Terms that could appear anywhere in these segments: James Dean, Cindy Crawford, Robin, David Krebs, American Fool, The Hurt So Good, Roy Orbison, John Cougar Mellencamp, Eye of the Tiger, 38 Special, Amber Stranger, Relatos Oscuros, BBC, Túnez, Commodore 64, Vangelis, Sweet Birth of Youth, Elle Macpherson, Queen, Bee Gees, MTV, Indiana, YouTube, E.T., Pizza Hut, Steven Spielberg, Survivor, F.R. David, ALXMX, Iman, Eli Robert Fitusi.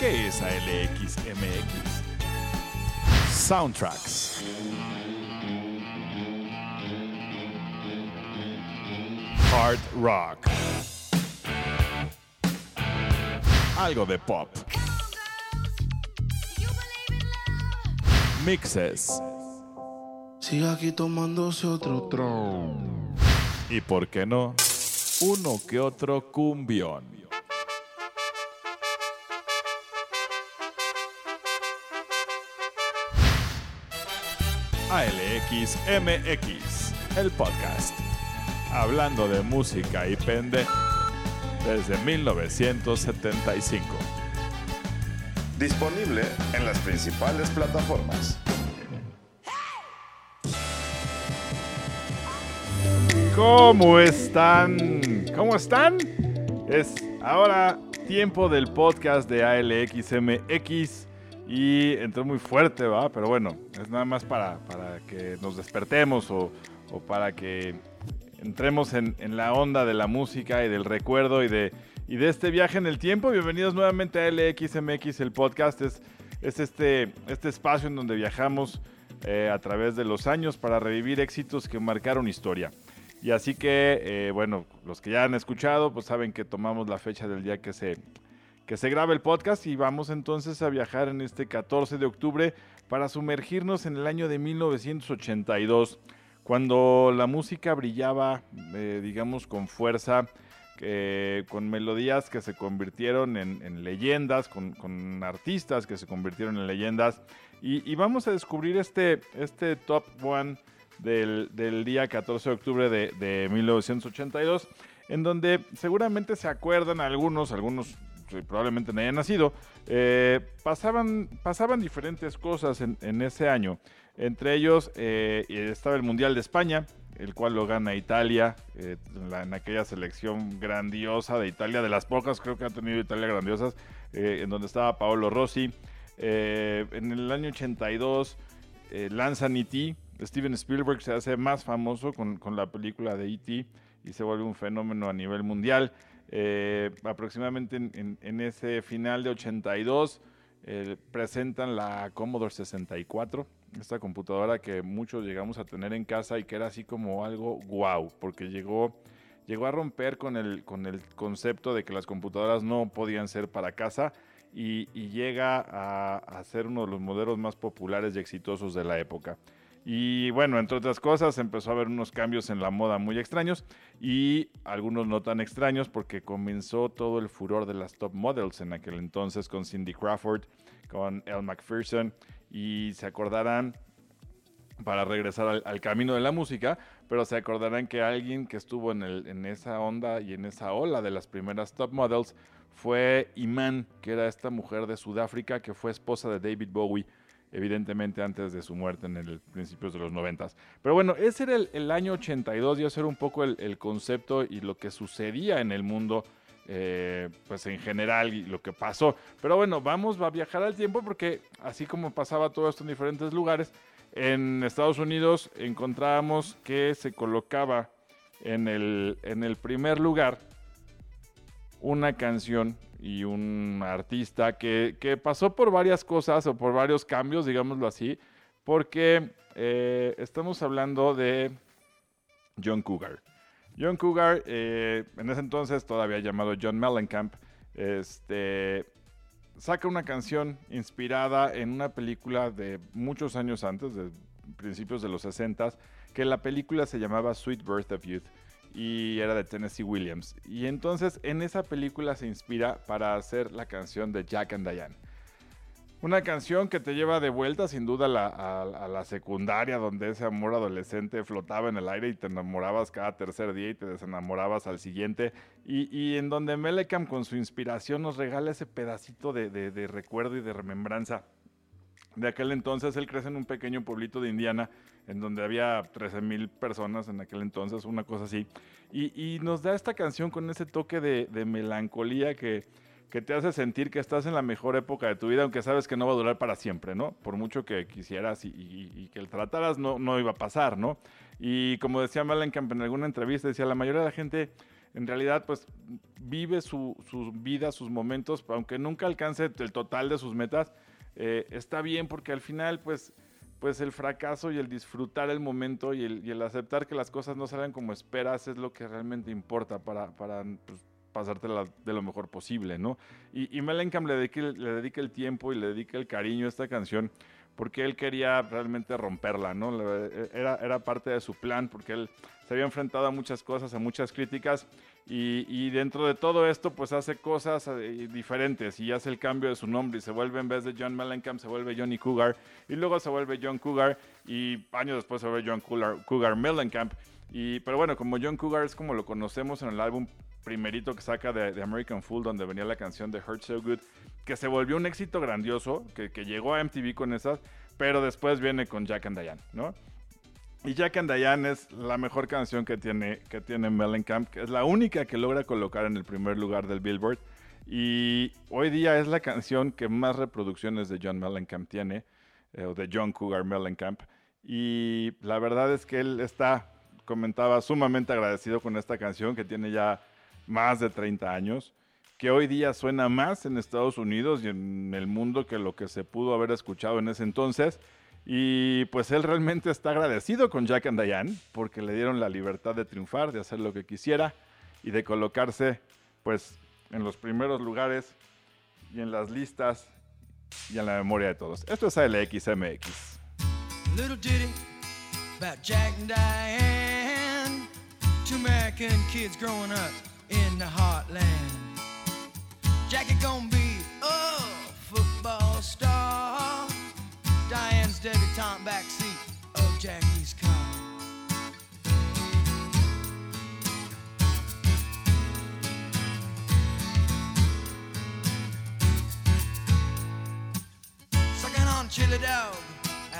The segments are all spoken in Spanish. ¿Qué es ALXMX? Soundtracks. Hard rock. Algo de pop. Mixes. Sigue aquí tomándose otro trago. Y por qué no, uno que otro cumbión. ALXMX, el podcast. Hablando de música y pende desde 1975. Disponible en las principales plataformas. ¿Cómo están? ¿Cómo están? Es ahora tiempo del podcast de ALXMX y entró muy fuerte, ¿va? Pero bueno, es nada más para que nos despertemos o para que entremos en la onda de la música y del recuerdo y de este viaje en el tiempo. Bienvenidos nuevamente a ALXMX, el podcast. Es este espacio en donde viajamos a través de los años para revivir éxitos que marcaron historia. Y así que, bueno, los que ya han escuchado, pues saben que tomamos la fecha del día que se graba el podcast y vamos entonces a viajar en este 14 de octubre para sumergirnos en el año de 1982, cuando la música brillaba, digamos, con fuerza, con melodías que se convirtieron en leyendas, con artistas que se convirtieron en leyendas. Y vamos a descubrir este Top One del día 14 de octubre de 1982, en donde seguramente se acuerdan algunos probablemente no hayan nacido, pasaban diferentes cosas en ese año. Entre ellos estaba el Mundial de España, el cual lo gana Italia, en aquella selección grandiosa de Italia, de las pocas creo que ha tenido Italia grandiosas, en donde estaba Paolo Rossi. En el año 82 lanzan E.T., Steven Spielberg se hace más famoso con la película de E.T. y se vuelve un fenómeno a nivel mundial. Aproximadamente en ese final de 82 presentan la Commodore 64, esta computadora que muchos llegamos a tener en casa y que era así como algo wow, porque llegó a romper con el concepto de que las computadoras no podían ser para casa y llega a ser uno de los modelos más populares y exitosos de la época. Y bueno, entre otras cosas, empezó a haber unos cambios en la moda muy extraños y algunos no tan extraños porque comenzó todo el furor de las top models en aquel entonces con Cindy Crawford, con Elle Macpherson y se acordarán, para regresar al camino de la música, pero se acordarán que alguien que estuvo en esa onda y en esa ola de las primeras top models fue Iman, que era esta mujer de Sudáfrica que fue esposa de David Bowie, evidentemente antes de su muerte en el principios de los 90s. Pero bueno, ese era el año 82, y ese era un poco el concepto y lo que sucedía en el mundo, pues en general, y lo que pasó. Pero bueno, vamos a viajar al tiempo porque así como pasaba todo esto en diferentes lugares, en Estados Unidos encontrábamos que se colocaba en el primer lugar una canción y un artista que pasó por varias cosas o por varios cambios, digámoslo así, porque estamos hablando de John Cougar. John Cougar, en ese entonces todavía llamado John Mellencamp, saca una canción inspirada en una película de muchos años antes, de principios de los 60s, que la película se llamaba Sweet Birth of Youth y era de Tennessee Williams. Y entonces en esa película se inspira para hacer la canción de Jack and Diane. Una canción que te lleva de vuelta sin duda a la secundaria, donde ese amor adolescente flotaba en el aire y te enamorabas cada tercer día y te desenamorabas al siguiente. Y en donde Mellencamp con su inspiración nos regala ese pedacito de recuerdo y de remembranza. De aquel entonces él crece en un pequeño pueblito de Indiana, en donde había 13,000 personas en aquel entonces, una cosa así. Y nos da esta canción con ese toque de melancolía que te hace sentir que estás en la mejor época de tu vida, aunque sabes que no va a durar para siempre, ¿no? Por mucho que quisieras y que el trataras, no iba a pasar, ¿no? Y como decía Mellencamp en alguna entrevista, decía, la mayoría de la gente en realidad pues vive su vida, sus momentos, aunque nunca alcance el total de sus metas, está bien, porque al final pues el fracaso y el disfrutar el momento y el aceptar que las cosas no salen como esperas es lo que realmente importa para pasártela de lo mejor posible, ¿no? Y Mellencamp le dedica el tiempo y le dedica el cariño a esta canción porque él quería realmente romperla, ¿no? Era parte de su plan, porque él se había enfrentado a muchas cosas, a muchas críticas, y dentro de todo esto pues hace cosas diferentes y hace el cambio de su nombre y se vuelve, en vez de John Mellencamp, se vuelve Johnny Cougar, y luego se vuelve John Cougar, y años después se vuelve John Cougar Mellencamp. Pero bueno, como John Cougar es como lo conocemos en el álbum primerito que saca de American Fool, donde venía la canción The Hurt So Good, que se volvió un éxito grandioso, que llegó a MTV con esas, pero después viene con Jack and Diane, ¿no? Y Jack and Diane es la mejor canción que tiene Mellencamp, que es la única que logra colocar en el primer lugar del Billboard, y hoy día es la canción que más reproducciones de John Mellencamp tiene, o de John Cougar Mellencamp, y la verdad es que él está, comentaba, sumamente agradecido con esta canción, que tiene ya más de 30 años, que hoy día suena más en Estados Unidos y en el mundo que lo que se pudo haber escuchado en ese entonces, y pues él realmente está agradecido con Jack and Diane, porque le dieron la libertad de triunfar, de hacer lo que quisiera y de colocarse pues en los primeros lugares y en las listas y en la memoria de todos. Esto es ALXMX. Little ditty about Jack and Diane, two American kids growing up in the heartland. Jackie gonna be a football star, Diane's debutante backseat of Jackie's car. Sucking on chili dog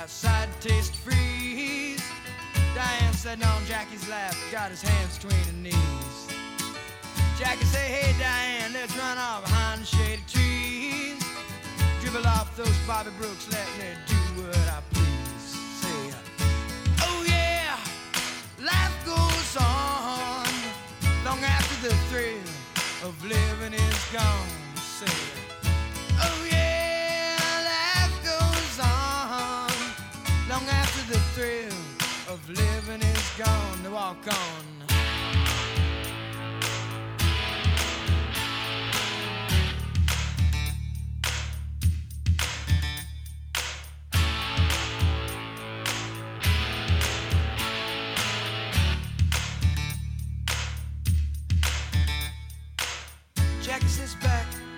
outside taste freeze, Diane sitting on Jackie's lap, got his hands between her knees. Jackie say, hey Diane, let's run off behind the shady trees, dribble off those Bobby Brooks, let me do what I please. Say, oh yeah, life goes on, long after the thrill of living is gone. Say, oh yeah, life goes on, long after the thrill of living is gone. They walk on.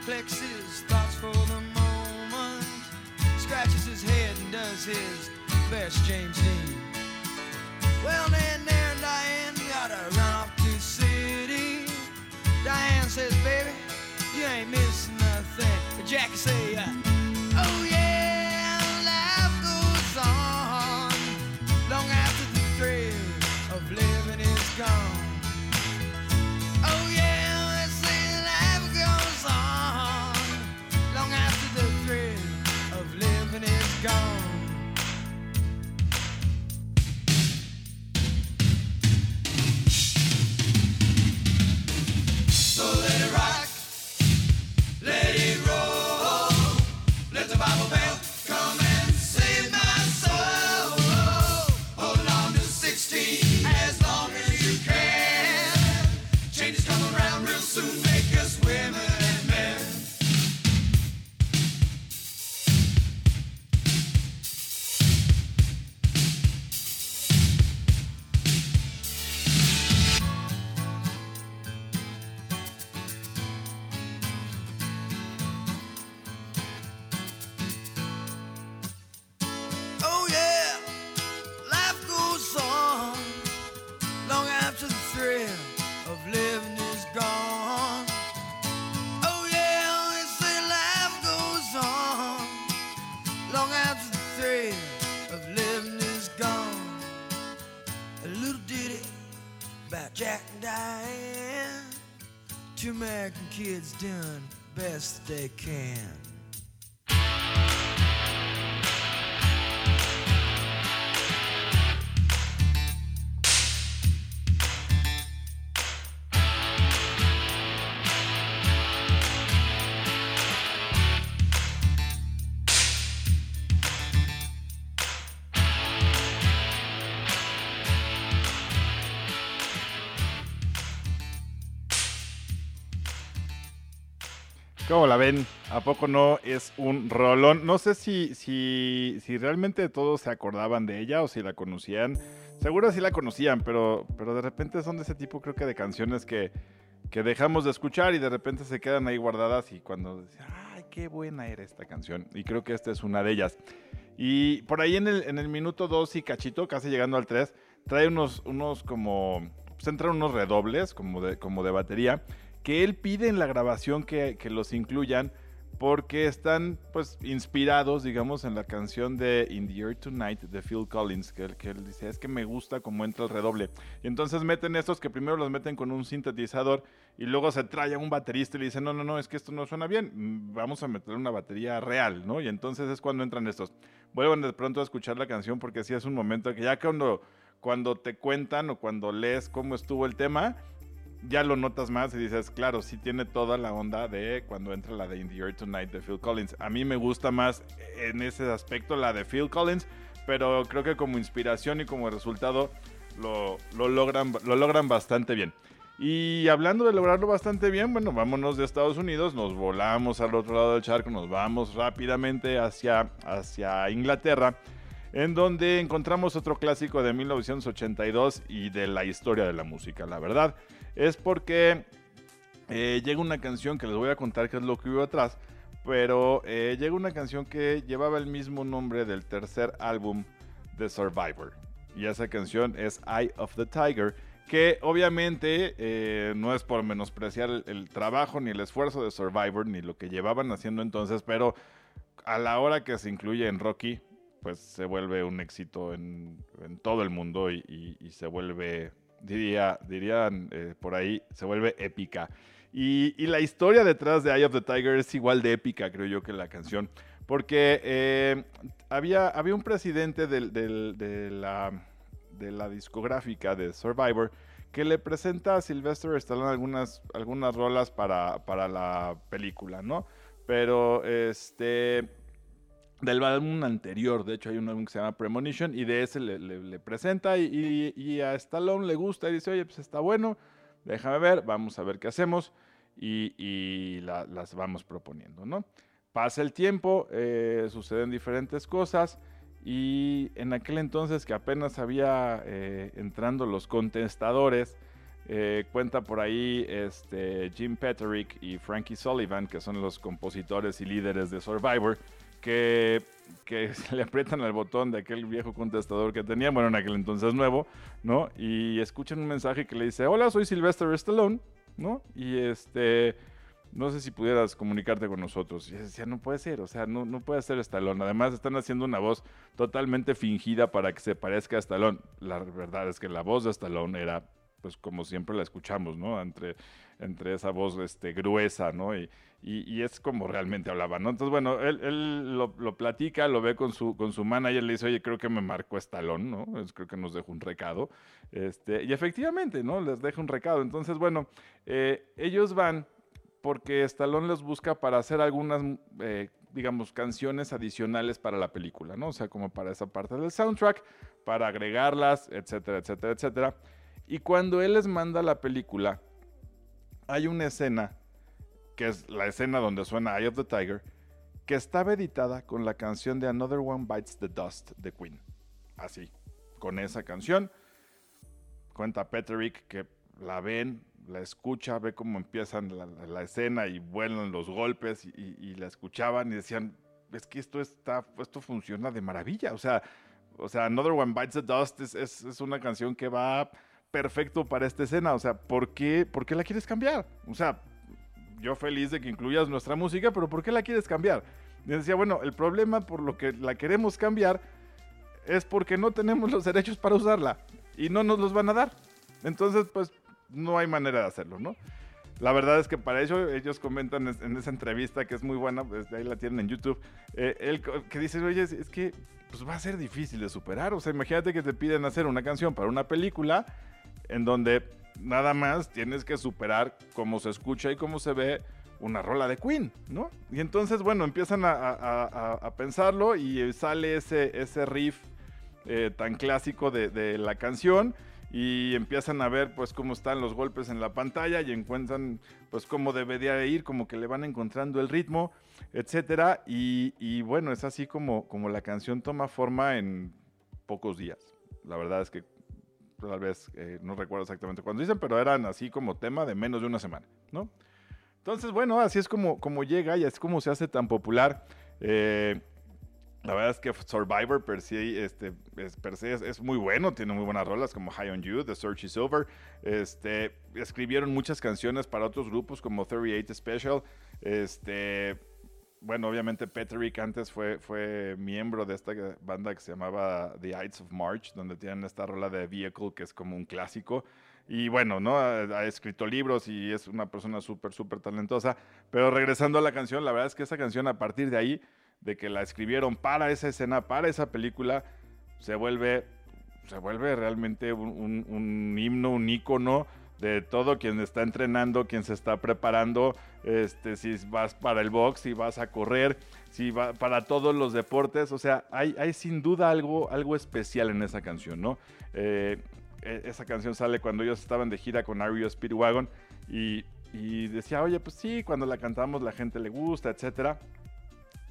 Flexes thoughts for the moment, scratches his head and does his best James Dean. Well then there Diane gotta run off to city. Diane says, baby, you ain't missing nothing. But Jackie say, oh yeah, life goes on, long after the thrill of living is gone. Kids doing best they can. ¿Cómo la ven? ¿A poco no es un rolón? No sé si realmente todos se acordaban de ella o si la conocían. Seguro sí la conocían, pero de repente son de ese tipo, creo que de canciones que dejamos de escuchar y de repente se quedan ahí guardadas y cuando decían, ¡ay, qué buena era esta canción! Y creo que esta es una de ellas. Y por ahí en el minuto 2 y cachito, casi llegando al 3, trae unos como... pues entran unos redobles como de batería, que él pide en la grabación que los incluyan porque están, pues, inspirados, digamos, en la canción de In The Air Tonight de Phil Collins, que él dice, es que me gusta cómo entra el redoble. Y entonces meten estos que primero los meten con un sintetizador y luego se trae a un baterista y le dicen, no, es que esto no suena bien, vamos a meter una batería real, ¿no? Y entonces es cuando entran estos. Vuelvan de pronto a escuchar la canción porque sí es un momento que ya cuando te cuentan o cuando lees cómo estuvo el tema... ya lo notas más y dices, claro, sí tiene toda la onda de cuando entra la de In The Air Tonight de Phil Collins. A mí me gusta más en ese aspecto la de Phil Collins, pero creo que como inspiración y como resultado lo logran bastante bien. Y hablando de lograrlo bastante bien, bueno, vámonos de Estados Unidos, nos volamos al otro lado del charco, nos vamos rápidamente hacia Inglaterra, en donde encontramos otro clásico de 1982 y de la historia de la música, la verdad. Es porque llega una canción que les voy a contar qué es lo que hubo atrás, pero llega una canción que llevaba el mismo nombre del tercer álbum de Survivor. Y esa canción es Eye of the Tiger, que obviamente no es por menospreciar el trabajo ni el esfuerzo de Survivor, ni lo que llevaban haciendo entonces, pero a la hora que se incluye en Rocky, pues se vuelve un éxito en todo el mundo y se vuelve... dirían por ahí, se vuelve épica. Y la historia detrás de Eye of the Tiger es igual de épica, creo yo, que la canción. Porque había un presidente de la discográfica de Survivor que le presenta a Sylvester Stallone algunas rolas para la película, ¿no? Pero del álbum anterior, de hecho hay un álbum que se llama Premonition, y de ese le presenta y a Stallone le gusta y dice, oye, pues está bueno, déjame ver, vamos a ver qué hacemos y las vamos proponiendo, ¿no? Pasa el tiempo, suceden diferentes cosas y en aquel entonces que apenas había entrando los contestadores, cuenta por ahí Jim Peterik y Frankie Sullivan, que son los compositores y líderes de Survivor, que le aprietan al botón de aquel viejo contestador que tenía, bueno, en aquel entonces nuevo, ¿no? Y escuchan un mensaje que le dice, hola, soy Sylvester Stallone, ¿no? Y no sé si pudieras comunicarte con nosotros. Y decía, no puede ser, o sea, no puede ser Stallone. Además, están haciendo una voz totalmente fingida para que se parezca a Stallone. La verdad es que la voz de Stallone era, pues, como siempre la escuchamos, ¿no? Entre esa voz gruesa, ¿no? Y es como realmente hablaba, ¿no? Entonces, bueno, él lo platica, lo ve con su manager, le dice, oye, creo que me marcó Stallone, ¿no? Creo que nos dejó un recado. Y efectivamente, ¿no? Les deja un recado. Entonces, bueno, ellos van porque Stallone los busca para hacer algunas, digamos, canciones adicionales para la película, ¿no? O sea, como para esa parte del soundtrack, para agregarlas, etcétera, etcétera, etcétera. Y cuando él les manda la película, hay una escena, que es la escena donde suena Eye of the Tiger, que estaba editada con la canción de Another One Bites the Dust de Queen. Así, con esa canción. Cuenta Peterik que la ven, la escucha, ve cómo empiezan la escena y vuelan los golpes y la escuchaban y decían, es que esto funciona de maravilla. O sea Another One Bites the Dust es una canción que va perfecto para esta escena. O sea, ¿por qué la quieres cambiar? O sea, yo feliz de que incluyas nuestra música, pero ¿por qué la quieres cambiar? Y decía, bueno, el problema por lo que la queremos cambiar es porque no tenemos los derechos para usarla y no nos los van a dar. Entonces, pues, no hay manera de hacerlo, ¿no? La verdad es que para ello, ellos comentan en esa entrevista, que es muy buena, pues ahí la tienen en YouTube, él que dice, oye, es que pues va a ser difícil de superar. O sea, imagínate que te piden hacer una canción para una película en donde... nada más tienes que superar cómo se escucha y cómo se ve una rola de Queen, ¿no? Y entonces, bueno, empiezan a pensarlo y sale ese riff tan clásico de la canción y empiezan a ver pues cómo están los golpes en la pantalla y encuentran pues cómo debería ir, como que le van encontrando el ritmo, etcétera, y bueno, es así como la canción toma forma en pocos días. La verdad es que tal vez no recuerdo exactamente cuándo dicen, pero eran así como tema de menos de una semana, ¿no? Entonces, bueno, así es como llega y así es como se hace tan popular. La verdad es que Survivor per se es muy bueno, tiene muy buenas rolas como High on You, The Search is Over. Escribieron muchas canciones para otros grupos como 38 Special. Bueno, obviamente Peterik antes fue miembro de esta banda que se llamaba The Ides of March, donde tienen esta rola de Vehicle, que es como un clásico. Y bueno, ¿no? Ha escrito libros y es una persona súper, súper talentosa. Pero regresando a la canción, la verdad es que esa canción, a partir de ahí, de que la escribieron para esa escena, para esa película, se vuelve realmente un himno, un ícono de todo quien está entrenando, quien se está preparando, si vas para el box, si vas a correr, si va para todos los deportes. O sea, hay sin duda algo especial en esa canción, ¿no? Esa canción sale cuando ellos estaban de gira con REO Speedwagon y decía, oye, pues sí, cuando la cantamos la gente le gusta, etcétera.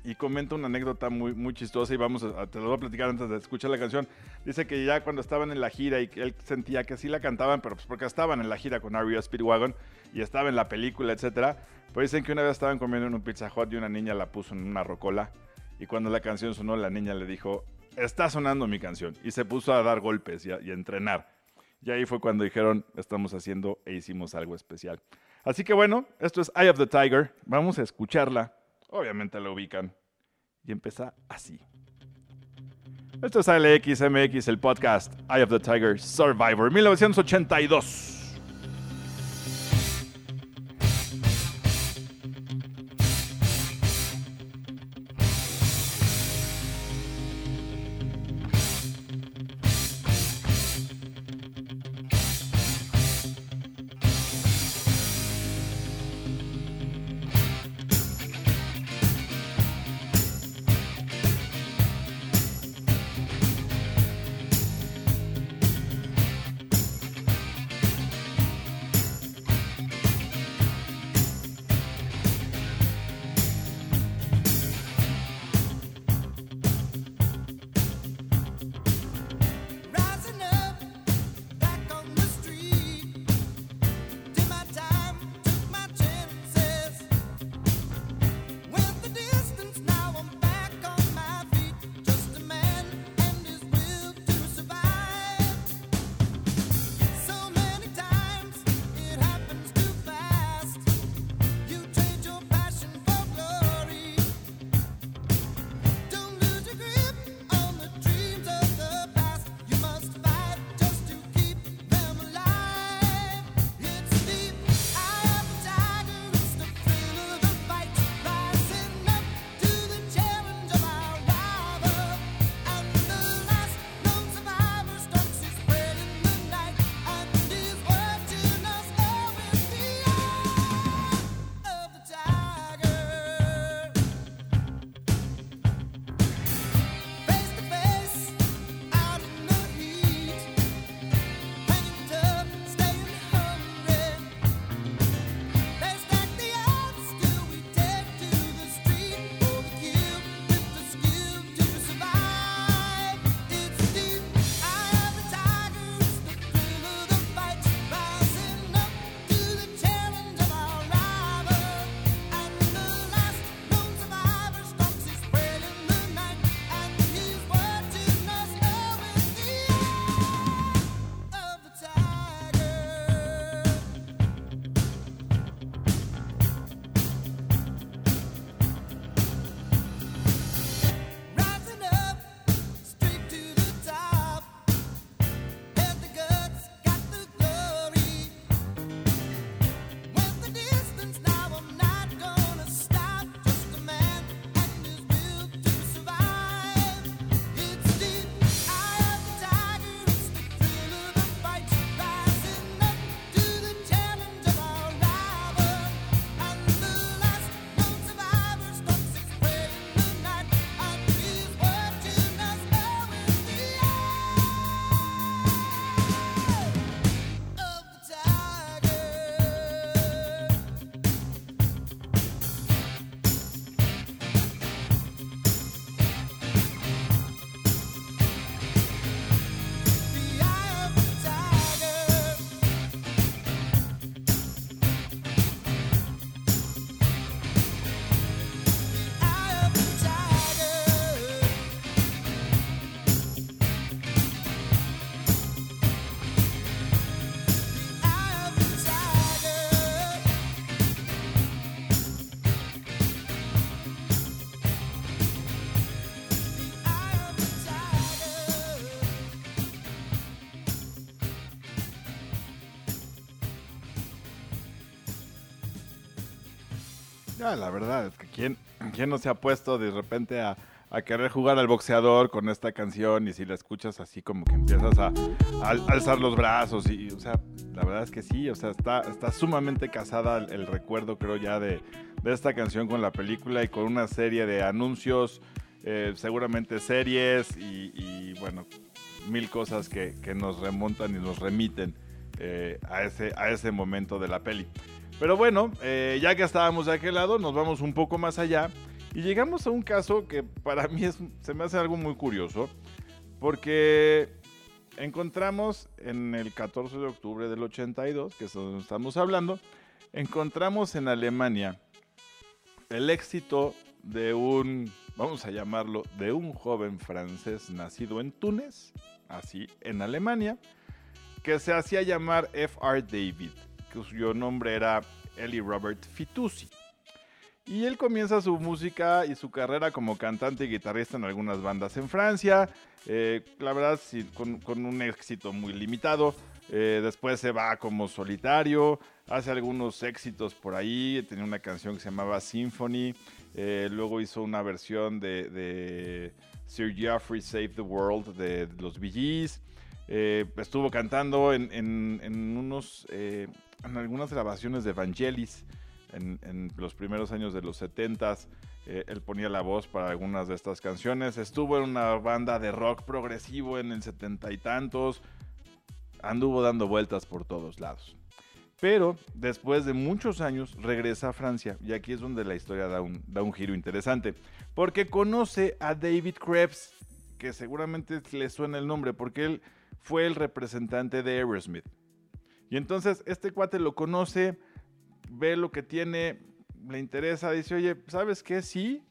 Y comenta una anécdota muy, muy chistosa y te lo voy a platicar antes de escuchar la canción. Dice que ya cuando estaban en la gira y él sentía que sí la cantaban, pero pues porque estaban en la gira con REO Speedwagon y estaba en la película, etcétera. Pues dicen que una vez estaban comiendo en un Pizza Hut y una niña la puso en una rocola y cuando la canción sonó la niña le dijo, está sonando mi canción, y se puso a dar golpes y a entrenar. Y ahí fue cuando dijeron, estamos haciendo e hicimos algo especial. Así que bueno, esto es Eye of the Tiger, vamos a escucharla. Obviamente lo ubican. Y empieza así. Esto es ALXMX, el podcast Eye of the Tiger Survivor 1982. Ya, la verdad es que ¿quién no se ha puesto de repente a querer jugar al boxeador con esta canción? Y si la escuchas así como que empiezas a alzar los brazos y, o sea, la verdad es que sí, o sea, está sumamente casada el recuerdo, creo ya, de esta canción con la película y con una serie de anuncios, seguramente series y bueno, mil cosas que nos remontan y nos remiten a ese momento de la peli. Pero bueno, ya que estábamos de aquel lado, nos vamos un poco más allá y llegamos a un caso que para mí se me hace algo muy curioso, porque encontramos en el 14 de octubre del 82, que es donde estamos hablando, encontramos en Alemania el éxito de vamos a llamarlo, de un joven francés nacido en Túnez, así, en Alemania, que se hacía llamar F.R. David, cuyo nombre era Eli Robert Fitusi. Y él comienza su música y su carrera como cantante y guitarrista en algunas bandas en Francia, la verdad sí, con un éxito muy limitado. Después se va como solitario, hace algunos éxitos por ahí, tenía una canción que se llamaba Symphony, luego hizo una versión de Sir Geoffrey Save the World de los Bee Gees. Estuvo cantando en algunas grabaciones de Vangelis en los primeros años de los 70s. Él ponía la voz para algunas de estas canciones. Estuvo en una banda de rock progresivo en el 70 y tantos. Anduvo dando vueltas por todos lados. Pero después de muchos años regresa a Francia. Y aquí es donde la historia da un giro interesante. Porque conoce a David Krebs, que seguramente le suena el nombre, porque él fue el representante de Aerosmith. Y entonces este cuate lo conoce, ve lo que tiene, le interesa, dice, oye, ¿sabes qué? Sí,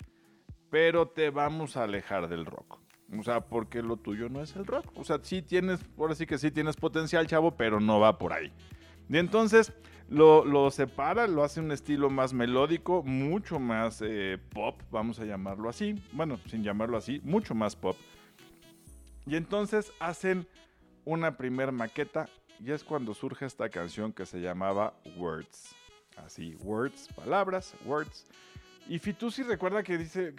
pero te vamos a alejar del rock. O sea, porque lo tuyo no es el rock. O sea, ahora sí que sí tienes potencial, chavo, pero no va por ahí. Y entonces lo separa, lo hace un estilo más melódico, mucho más pop, vamos a llamarlo así. Bueno, sin llamarlo así, mucho más pop. Y entonces hacen una primer maqueta y es cuando surge esta canción que se llamaba Words. Así, Words, palabras, Words. Y Fitusi recuerda que dice,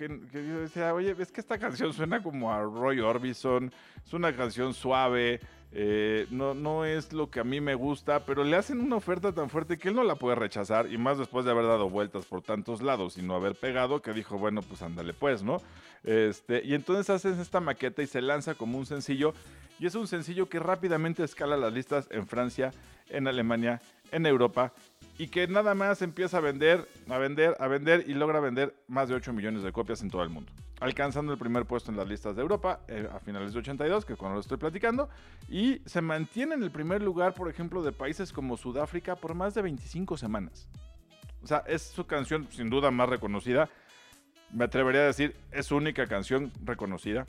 oye, es que esta canción suena como a Roy Orbison, es una canción suave, no es lo que a mí me gusta, pero le hacen una oferta tan fuerte que él no la puede rechazar, y más después de haber dado vueltas por tantos lados y no haber pegado, que dijo, bueno, pues ándale pues, ¿no? Y entonces hacen esta maqueta y se lanza como un sencillo, y es un sencillo que rápidamente escala las listas en Francia, en Alemania, en Europa, y que nada más empieza a vender y logra vender más de 8 millones de copias en todo el mundo, alcanzando el primer puesto en las listas de Europa a finales de 82, que cuando lo estoy platicando, y se mantiene en el primer lugar, por ejemplo, de países como Sudáfrica por más de 25 semanas. O sea, es su canción sin duda más reconocida, me atrevería a decir, es su única canción reconocida.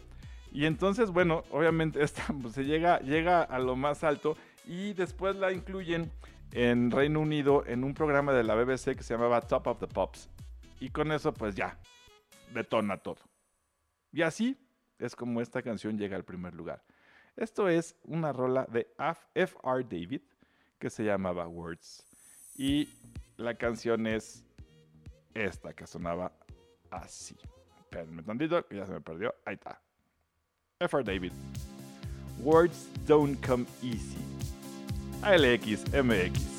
Y entonces, bueno, obviamente esta pues, llega a lo más alto y después la incluyen en Reino Unido, en un programa de la BBC que se llamaba Top of the Pops. Y con eso, pues ya, detona todo. Y así es como esta canción llega al primer lugar. Esto es una rola de F.R. David que se llamaba Words. Y la canción es esta que sonaba así. Espérenme tantito, que ya se me perdió. Ahí está. F.R. David. Words don't come easy. ALXMX.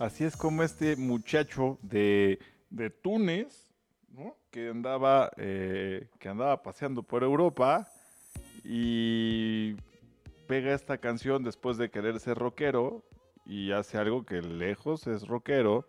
Así es como este muchacho de Túnez, ¿no? que andaba paseando por Europa y pega esta canción después de querer ser rockero y hace algo que lejos es rockero.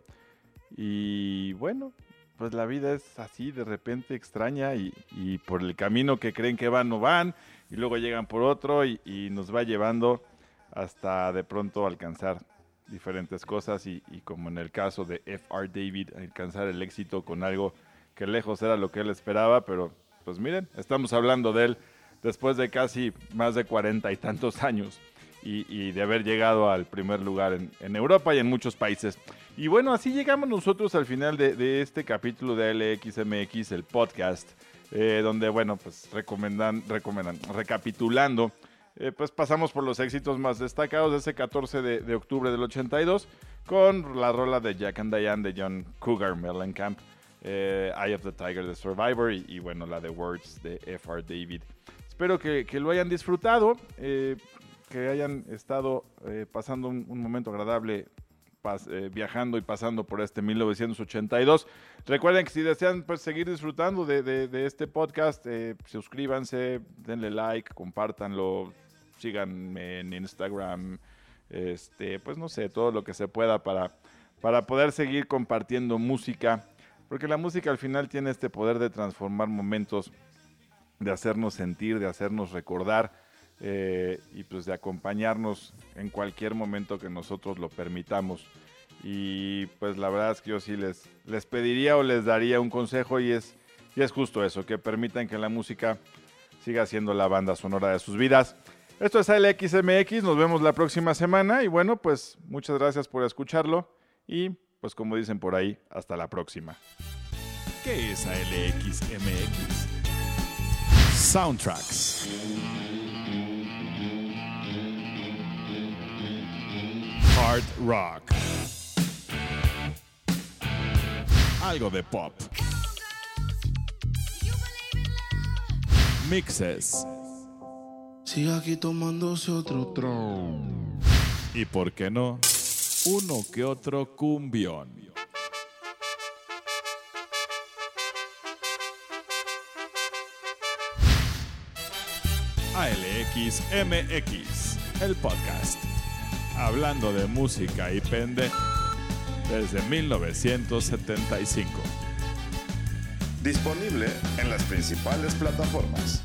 Y bueno, pues la vida es así, de repente extraña y por el camino que creen que van no van y luego llegan por otro y nos va llevando hasta de pronto alcanzar diferentes cosas y como en el caso de F.R. David, alcanzar el éxito con algo que lejos era lo que él esperaba, pero pues miren, estamos hablando de él después de casi más de 40 y tantos años y de haber llegado al primer lugar en Europa y en muchos países. Y bueno, así llegamos nosotros al final de este capítulo de ALXMX, el podcast, donde bueno, pues recapitulando, pues pasamos por los éxitos más destacados de ese 14 de octubre del 82 con la rola de Jack and Diane de John Cougar Mellencamp, Eye of the Tiger de Survivor y bueno, la de Words de F.R. David. Espero que lo hayan disfrutado, que hayan estado pasando un momento agradable viajando y pasando por este 1982. Recuerden que si desean pues, seguir disfrutando de este podcast, suscríbanse, denle like, compártanlo, síganme en Instagram, pues no sé, todo lo que se pueda para poder seguir compartiendo música, porque la música al final tiene este poder de transformar momentos, de hacernos sentir, de hacernos recordar, y pues de acompañarnos en cualquier momento que nosotros lo permitamos. Y pues la verdad es que yo sí les pediría o les daría un consejo y es justo eso, que permitan que la música siga siendo la banda sonora de sus vidas. Esto es ALXMX, nos vemos la próxima semana y bueno, pues muchas gracias por escucharlo y pues como dicen por ahí, hasta la próxima. ¿Qué es ALXMX? Soundtracks, hard rock, algo de pop, mixes. Sigue aquí tomándose otro trago. Y por qué no, uno que otro cumbión. ALXMX, el podcast. Hablando de música y pende desde 1975. Disponible en las principales plataformas.